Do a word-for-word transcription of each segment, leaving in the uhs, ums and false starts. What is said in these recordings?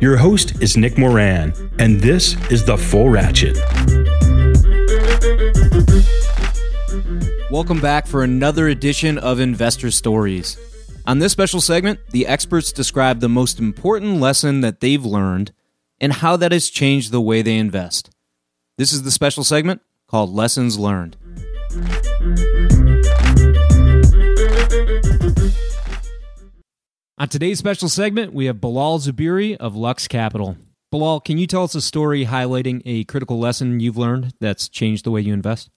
Your host is Nick Moran, and this is The Full Ratchet. Welcome back for another edition of Investor Stories. On this special segment, the experts describe the most important lesson that they've learned and how that has changed the way they invest. This is the special segment called Lessons Learned. On today's special segment, we have Bilal Zuberi of Lux Capital. Bilal, can you tell us a story highlighting a critical lesson you've learned that's changed the way you invest?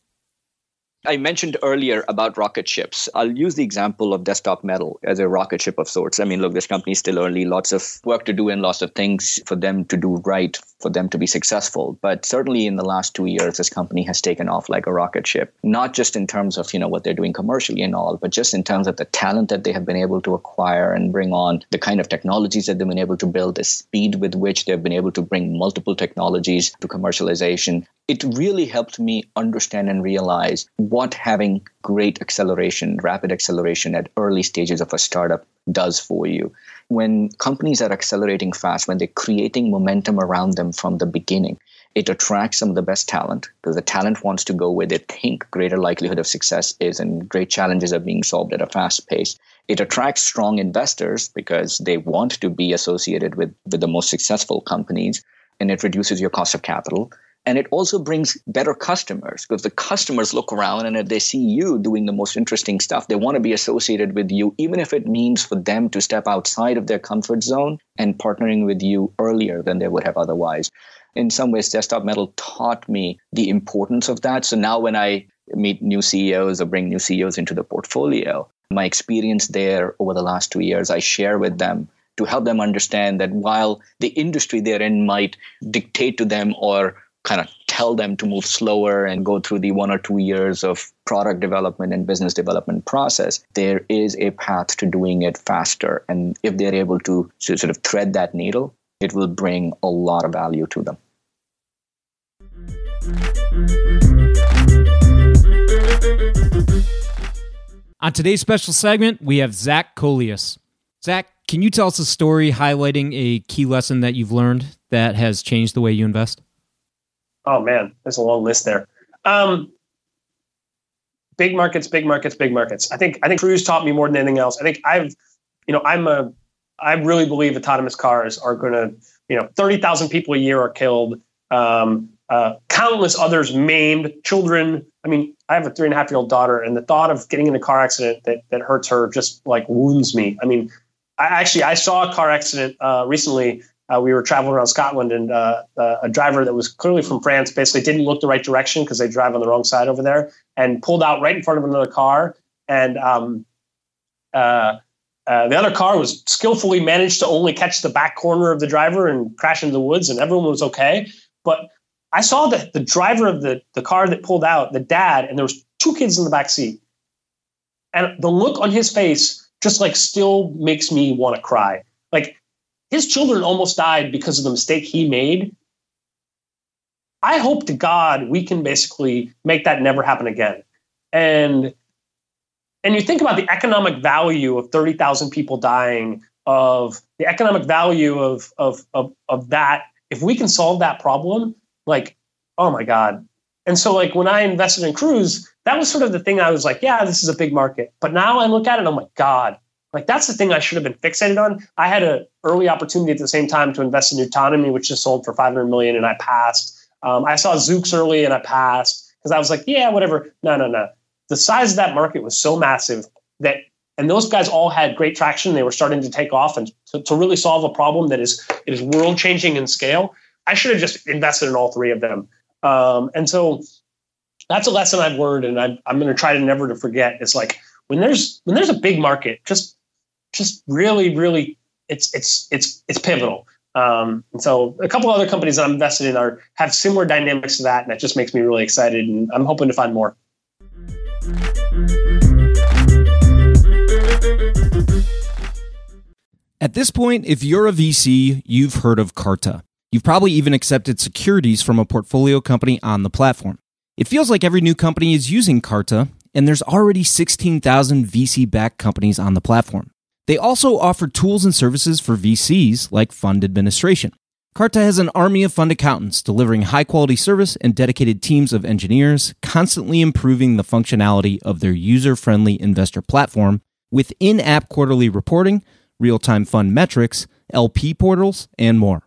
I mentioned earlier about rocket ships. I'll use the example of Desktop Metal as a rocket ship of sorts. I mean, look, this company's still early, lots of work to do and lots of things for them to do right, for them to be successful. But certainly in the last two years, this company has taken off like a rocket ship, not just in terms of, you know, what they're doing commercially and all, but just in terms of the talent that they have been able to acquire and bring on, the kind of technologies that they've been able to build, the speed with which they've been able to bring multiple technologies to commercialization. It really helped me understand and realize what having great acceleration, rapid acceleration at early stages of a startup does for you. When companies are accelerating fast, when they're creating momentum around them from the beginning, it attracts some of the best talent because the talent wants to go where they think greater likelihood of success is and great challenges are being solved at a fast pace. It attracts strong investors because they want to be associated with, with the most successful companies, and it reduces your cost of capital. And it also brings better customers because the customers look around and if they see you doing the most interesting stuff, they want to be associated with you, even if it means for them to step outside of their comfort zone and partnering with you earlier than they would have otherwise. In some ways, Desktop Metal taught me the importance of that. So now when I meet new C E Os or bring new C E Os into the portfolio, my experience there over the last two years, I share with them to help them understand that while the industry they're in might dictate to them or kind of tell them to move slower and go through the one or two years of product development and business development process, there is a path to doing it faster. And if they're able to sort of thread that needle, it will bring a lot of value to them. On today's special segment, we have Zach Coelius. Zach, can you tell us a story highlighting a key lesson that you've learned that has changed the way you invest? Oh, man, there's a long list there. Um, big markets, big markets, big markets. I think I think Cruise taught me more than anything else. I think I've, you know, I'm a, I really believe autonomous cars are going to, you know, thirty thousand people a year are killed, um, uh, countless others maimed, children. I mean, I have a three and a half year old daughter, and the thought of getting in a car accident that that hurts her just like wounds me. I mean, I actually I saw a car accident uh, recently. Uh, we were traveling around Scotland, and uh, uh, a driver that was clearly from France basically didn't look the right direction because they drive on the wrong side over there, and pulled out right in front of another car. And um, uh, uh, the other car was skillfully managed to only catch the back corner of the driver and crash into the woods, and everyone was okay. But I saw that the driver of the, the car that pulled out, the dad, and there was two kids in the back seat. And the look on his face just like still makes me want to cry. Like, his children almost died because of the mistake he made. I hope to God we can basically make that never happen again. And and you think about the economic value of thirty thousand people dying, of the economic value of, of, of, of that. If we can solve that problem, like, oh my God. And so like when I invested in Cruise, that was sort of the thing I was like, yeah, this is a big market. But now I look at it, I'm like, God, Like, that's the thing I should have been fixated on. I had an early opportunity at the same time to invest in nuTonomy, which just sold for five hundred million dollars, and I passed. Um, I saw Zoox early, and I passed because I was like, yeah, whatever. No, no, no. The size of that market was so massive that, and those guys all had great traction. They were starting to take off and to, to really solve a problem that is, it is world-changing in scale. I should have just invested in all three of them. Um, and so that's a lesson I've learned, and I'm, I'm going to try to never to forget. It's like when there's when there's a big market, just Just really, really, it's it's it's it's pivotal. Um, and so a couple other companies that I'm invested in are have similar dynamics to that, and that just makes me really excited. And I'm hoping to find more. At this point, if you're a V C, you've heard of Carta. You've probably even accepted securities from a portfolio company on the platform. It feels like every new company is using Carta, and there's already sixteen thousand V C-backed companies on the platform. They also offer tools and services for V Cs like fund administration. Carta has an army of fund accountants delivering high-quality service and dedicated teams of engineers, constantly improving the functionality of their user-friendly investor platform with in-app quarterly reporting, real-time fund metrics, L P portals, and more.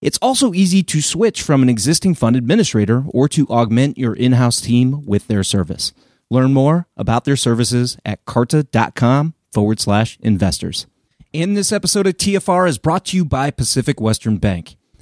It's also easy to switch from an existing fund administrator or to augment your in-house team with their service. Learn more about their services at carta dot com. forward slash investors. And this episode of T F R is brought to you by Pacific Western Bank.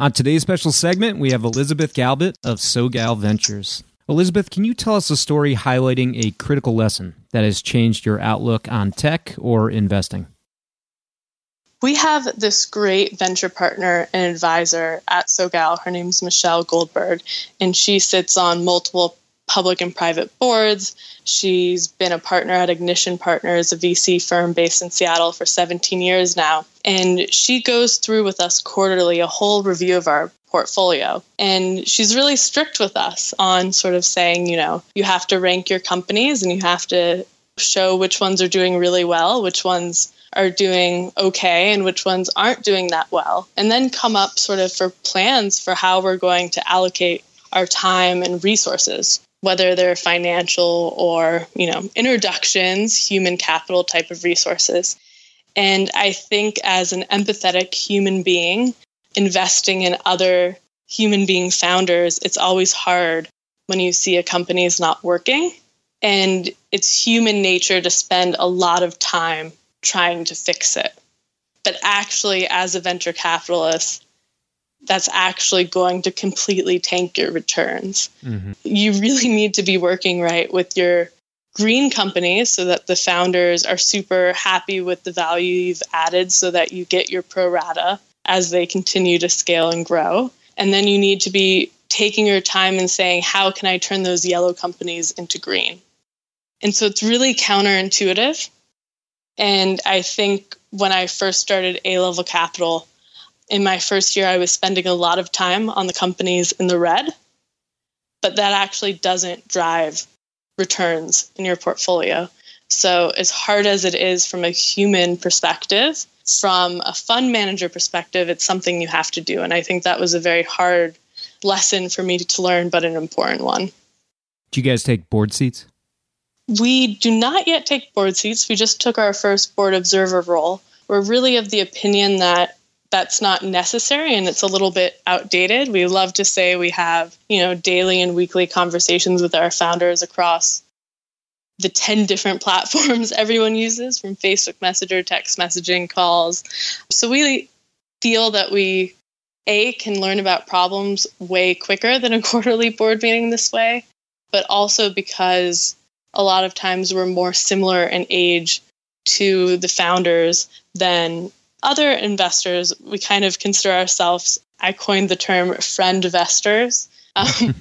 On today's special segment, we have Elizabeth Galbut of SoGal Ventures. Elizabeth, can you tell us a story highlighting a critical lesson that has changed your outlook on tech or investing? We have this great venture partner and advisor at SoGal. Her name's Michelle Goldberg, and she sits on multiple public and private boards. She's been a partner at Ignition Partners, a V C firm based in Seattle, for seventeen years now. And she goes through with us quarterly a whole review of our portfolio. And she's really strict with us on sort of saying, you know, you have to rank your companies and you have to show which ones are doing really well, which ones are doing okay, and which ones aren't doing that well. And then come up sort of for plans for how we're going to allocate our time and resources, whether they're financial or, you know, introductions, human capital type of resources. And I think as an empathetic human being, investing in other human being founders, it's always hard when you see a company is not working. And it's human nature to spend a lot of time trying to fix it. But actually, as a venture capitalist, that's actually going to completely tank your returns. Mm-hmm. You really need to be working right with your green companies so that the founders are super happy with the value you've added so that you get your pro rata as they continue to scale and grow. And then you need to be taking your time and saying, how can I turn those yellow companies into green? And so it's really counterintuitive. And I think when I first started A-Level Capital, in my first year, I was spending a lot of time on the companies in the red, but that actually doesn't drive returns in your portfolio. So as hard as it is from a human perspective, from a fund manager perspective, it's something you have to do. And I think that was a very hard lesson for me to learn, but an important one. Do you guys take board seats? We do not yet take board seats. We just took our first board observer role. We're really of the opinion that that's not necessary and it's a little bit outdated. We love to say we have, you know, daily and weekly conversations with our founders across the ten different platforms everyone uses, from Facebook Messenger, text messaging, calls. So we feel that we, A, can learn about problems way quicker than a quarterly board meeting this way, but also because a lot of times we're more similar in age to the founders than other investors. We kind of consider ourselves, I coined the term friend investors, um,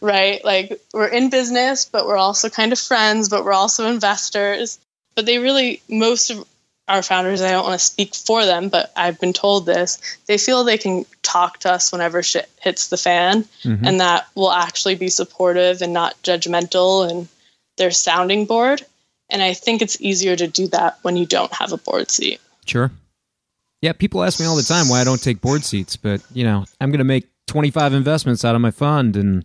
right? Like, we're in business, but we're also kind of friends, but we're also investors. But they really, most of our founders, I don't want to speak for them, but I've been told this, they feel they can talk to us whenever shit hits the fan, mm-hmm. and that we'll actually be supportive and not judgmental and their sounding board. And I think it's easier to do that when you don't have a board seat. Sure. Yeah, people ask me all the time why I don't take board seats, but, you know, I'm going to make twenty-five investments out of my fund, and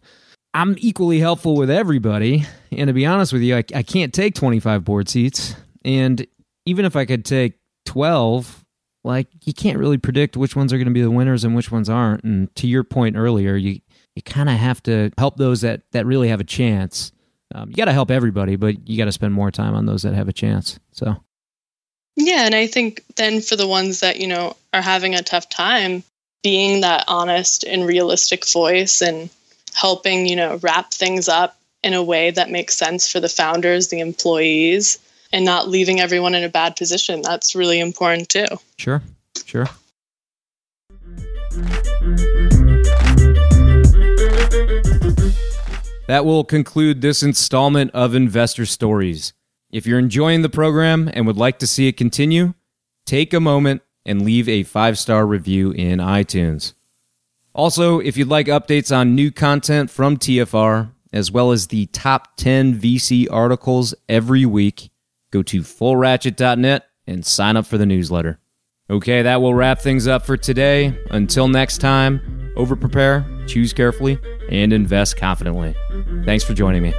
I'm equally helpful with everybody. And to be honest with you, I, I can't take twenty-five board seats. And even if I could take twelve, like, you can't really predict which ones are going to be the winners and which ones aren't. And to your point earlier, you, you kind of have to help those that, that really have a chance. Um, you got to help everybody, but you got to spend more time on those that have a chance. So, yeah. And I think then for the ones that, you know, are having a tough time, being that honest and realistic voice and helping, you know, wrap things up in a way that makes sense for the founders, the employees, and not leaving everyone in a bad position. That's really important too. Sure. Sure. That will conclude this installment of Investor Stories. If you're enjoying the program and would like to see it continue, take a moment and leave a five-star review in iTunes. Also, if you'd like updates on new content from T F R, as well as the top ten V C articles every week, go to full ratchet dot net and sign up for the newsletter. Okay, that will wrap things up for today. Until next time, overprepare, choose carefully, and invest confidently. Thanks for joining me.